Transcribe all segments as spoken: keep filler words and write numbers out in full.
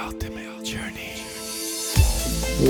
Ultimate Journey.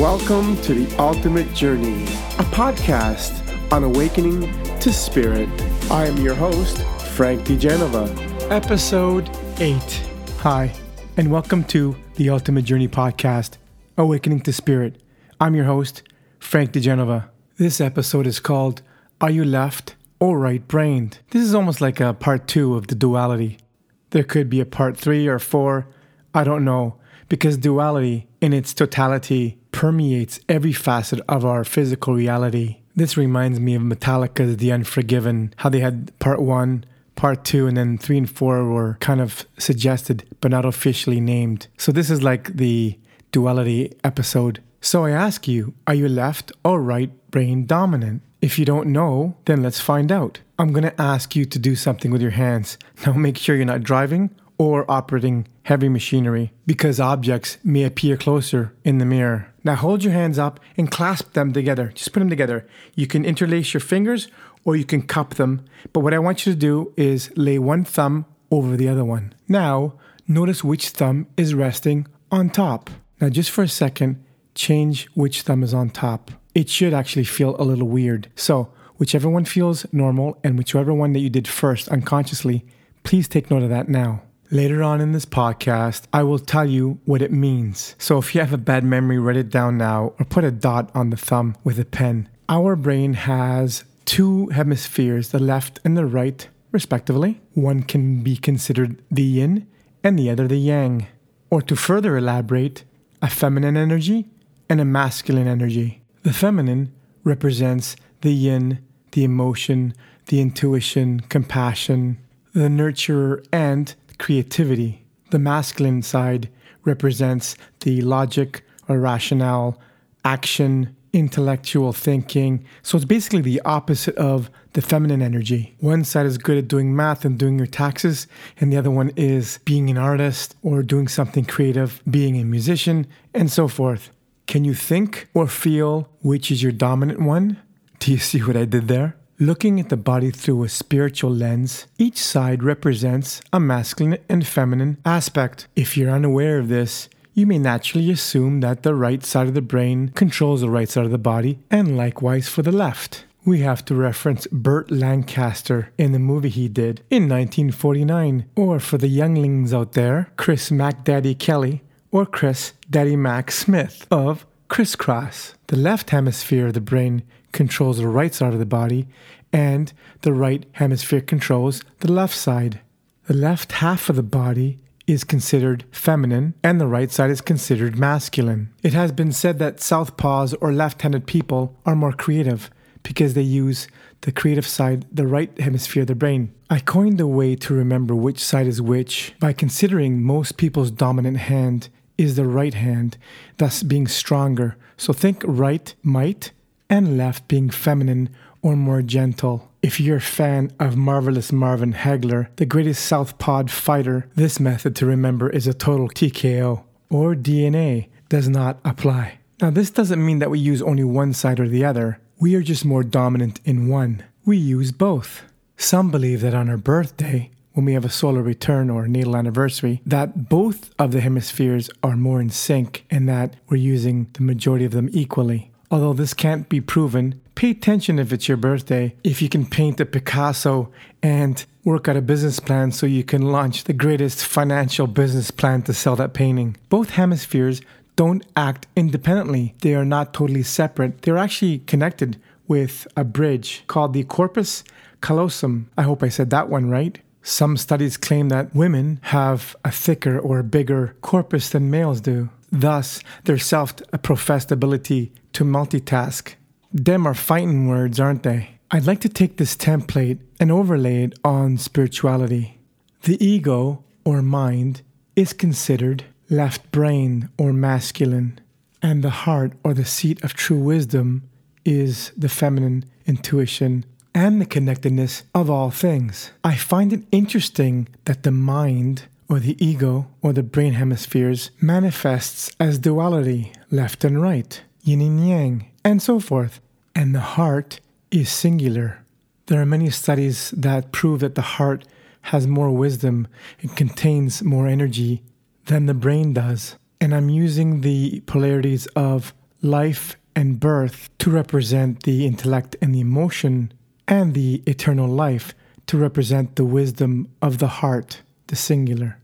Welcome to The Ultimate Journey, a podcast on awakening to spirit. I am your host, Frank DeGenova. Episode eight. Hi, and welcome to The Ultimate Journey podcast, Awakening to Spirit. I'm your host, Frank DeGenova. This episode is called, Are You Left or Right-Brained? This is almost like a part two of the duality. There could be a part three or four, I don't know, because duality in its totality permeates every facet of our physical reality. This reminds me of Metallica's The Unforgiven, how they had part one, part two, and then three and four were kind of suggested, but not officially named. So this is like the duality episode. So I ask you, are you left or right brain dominant? If you don't know, then let's find out. I'm going to ask you to do something with your hands. Now make sure you're not driving or operating heavy machinery, because objects may appear closer in the mirror. Now hold your hands up and clasp them together. Just put them together. You can interlace your fingers or you can cup them. But what I want you to do is lay one thumb over the other one. Now notice which thumb is resting on top. Now just for a second, change which thumb is on top. It should actually feel a little weird. So whichever one feels normal and whichever one that you did first unconsciously, please take note of that now. Later on in this podcast, I will tell you what it means. So if you have a bad memory, write it down now or put a dot on the thumb with a pen. Our brain has two hemispheres, the left and the right, respectively. One can be considered the yin and the other the yang. Or to further elaborate, a feminine energy and a masculine energy. The feminine represents the yin, the emotion, the intuition, compassion, the nurturer, and creativity. The masculine side represents the logic or rationale, action, intellectual thinking. So it's basically the opposite of the feminine energy. One side is good at doing math and doing your taxes, and the other one is being an artist or doing something creative, being a musician, and so forth. Can you think or feel which is your dominant one? Do you see what I did there? Looking at the body through a spiritual lens, each side represents a masculine and feminine aspect. If you're unaware of this, you may naturally assume that the right side of the brain controls the right side of the body, and likewise for the left. We have to reference Burt Lancaster in the movie he did in nineteen forty-nine, or for the younglings out there, Chris Mac Daddy Kelly or Chris Daddy Mac Smith of Kris Kross. The left hemisphere of the brain controls the right side of the body, and the right hemisphere controls the left side. The left half of the body is considered feminine, and the right side is considered masculine. It has been said that southpaws or left-handed people are more creative because they use the creative side, the right hemisphere of the brain. I coined a way to remember which side is which by considering most people's dominant hand is the right hand, thus being stronger. So think right might and left being feminine or more gentle. If you're a fan of Marvelous Marvin Hagler, the greatest southpaw fighter, this method to remember is a total T K O or D N A does not apply. Now this doesn't mean that we use only one side or the other. We are just more dominant in one. We use both. Some believe that on our birthday, when we have a solar return or a natal anniversary, that both of the hemispheres are more in sync and that we're using the majority of them equally. Although this can't be proven, pay attention if it's your birthday, if you can paint a Picasso and work out a business plan so you can launch the greatest financial business plan to sell that painting. Both hemispheres don't act independently. They are not totally separate. They're actually connected with a bridge called the corpus callosum. I hope I said that one right. Some studies claim that women have a thicker or bigger corpus than males do. Thus, their self-professed ability to multitask. Them are fighting words, aren't they? I'd like to take this template and overlay it on spirituality. The ego, or mind, is considered left brain, or masculine. And the heart, or the seat of true wisdom, is the feminine intuition and the connectedness of all things. I find it interesting that the mind, or the ego, or the brain hemispheres, manifests as duality, left and right, yin and yang, and so forth. And the heart is singular. There are many studies that prove that the heart has more wisdom and contains more energy than the brain does. And I'm using the polarities of life and birth to represent the intellect and the emotion, and the eternal life to represent the wisdom of the heart, the singular.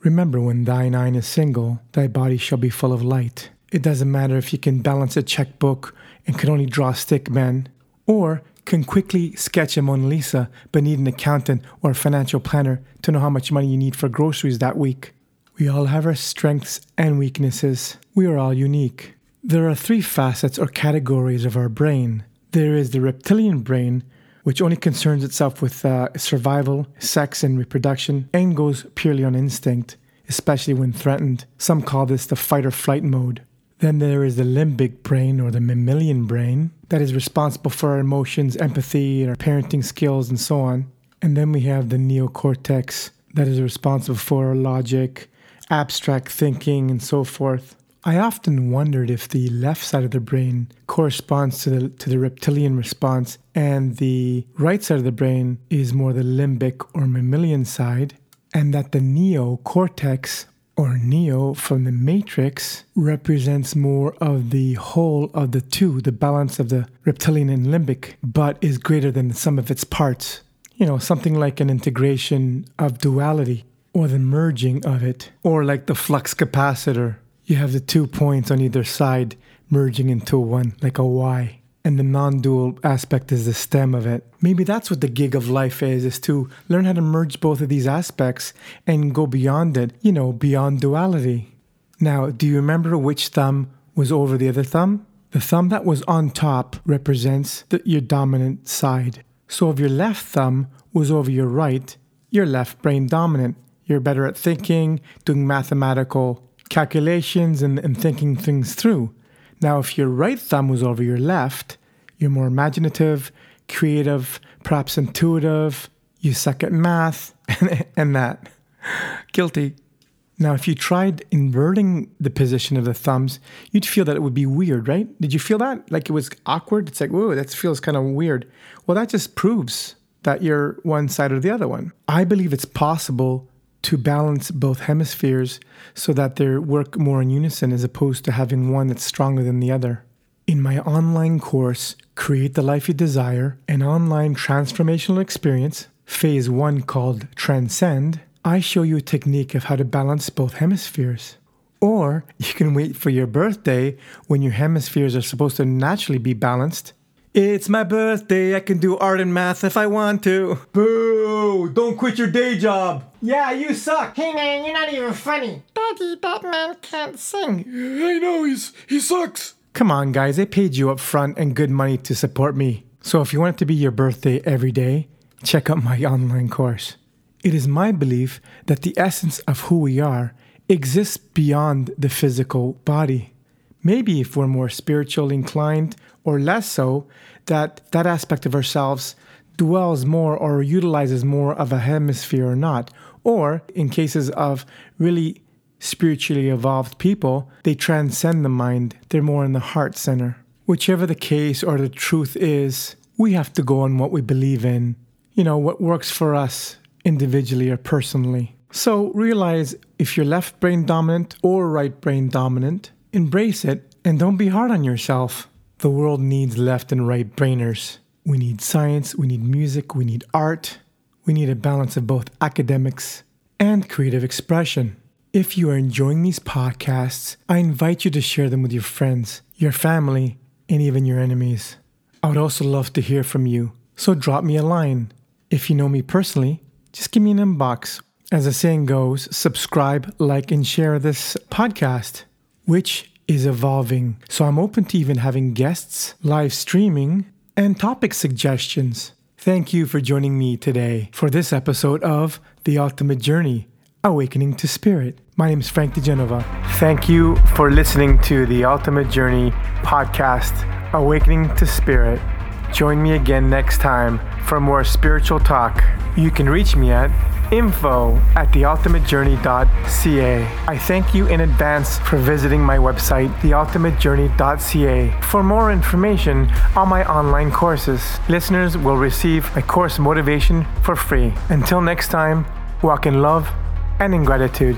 Remember, when thine eye is single, thy body shall be full of light. It doesn't matter if you can balance a checkbook and can only draw stick men, or can quickly sketch a Mona Lisa but need an accountant or a financial planner to know how much money you need for groceries that week. We all have our strengths and weaknesses. We are all unique. There are three facets or categories of our brain. There is the reptilian brain, which only concerns itself with uh, survival, sex, and reproduction, and goes purely on instinct, especially when threatened. Some call this the fight or flight mode. Then there is the limbic brain, or the mammalian brain, that is responsible for our emotions, empathy, our parenting skills, and so on. And then we have the neocortex, that is responsible for logic, abstract thinking, and so forth. I often wondered if the left side of the brain corresponds to the to the reptilian response, and the right side of the brain is more the limbic or mammalian side, and that the neocortex, or neo from the matrix, represents more of the whole of the two, the balance of the reptilian and limbic, but is greater than the sum of its parts. You know, something like an integration of duality, or the merging of it, or like the flux capacitor. You have the two points on either side merging into one, like a Y. And the non-dual aspect is the stem of it. Maybe that's what the gig of life is, is to learn how to merge both of these aspects and go beyond it, you know, beyond duality. Now, do you remember which thumb was over the other thumb? The thumb that was on top represents the, your dominant side. So if your left thumb was over your right, you're left brain dominant. You're better at thinking, doing mathematical calculations and, and thinking things through. Now, if your right thumb was over your left, you're more imaginative, creative, perhaps intuitive, you suck at math, and, and that. Guilty. Now, if you tried inverting the position of the thumbs, you'd feel that it would be weird, right? Did you feel that? Like it was awkward? It's like, whoa, that feels kind of weird. Well, that just proves that you're one side or the other one. I believe it's possible to balance both hemispheres so that they work more in unison, as opposed to having one that's stronger than the other. In my online course, Create the Life You Desire, an online transformational experience, phase one called Transcend, I show you a technique of how to balance both hemispheres. Or you can wait for your birthday, when your hemispheres are supposed to naturally be balanced. It's my birthday, I can do art and math if I want to. Boo! Don't quit your day job! Yeah, you suck! Hey man, you're not even funny! Daddy, that man can't sing! I know, he's, he sucks! Come on guys, I paid you up front and good money to support me. So if you want it to be your birthday every day, check out my online course. It is my belief that the essence of who we are exists beyond the physical body. Maybe if we're more spiritually inclined, or less so, that that aspect of ourselves dwells more or utilizes more of a hemisphere or not. Or, in cases of really spiritually evolved people, they transcend the mind. They're more in the heart center. Whichever the case or the truth is, we have to go on what we believe in. You know, what works for us individually or personally. So realize if you're left brain dominant or right brain dominant, embrace it and don't be hard on yourself. The world needs left and right brainers. We need science, we need music, we need art. We need a balance of both academics and creative expression. If you are enjoying these podcasts, I invite you to share them with your friends, your family, and even your enemies. I would also love to hear from you, so drop me a line. If you know me personally, just give me an inbox. As the saying goes, subscribe, like, and share this podcast, which is evolving. So I'm open to even having guests, live streaming, and topic suggestions. Thank you for joining me today for this episode of The Ultimate Journey, Awakening to Spirit. My name is Frank DeGenova. Thank you for listening to The Ultimate Journey podcast, Awakening to Spirit. Join me again next time for more spiritual talk. You can reach me at info at the ultimate journey dot c a. I thank you in advance for visiting my website, the ultimate journey dot c a, for more information on my online courses. Listeners will receive my course Motivation for free. Until next time, walk in love and in gratitude.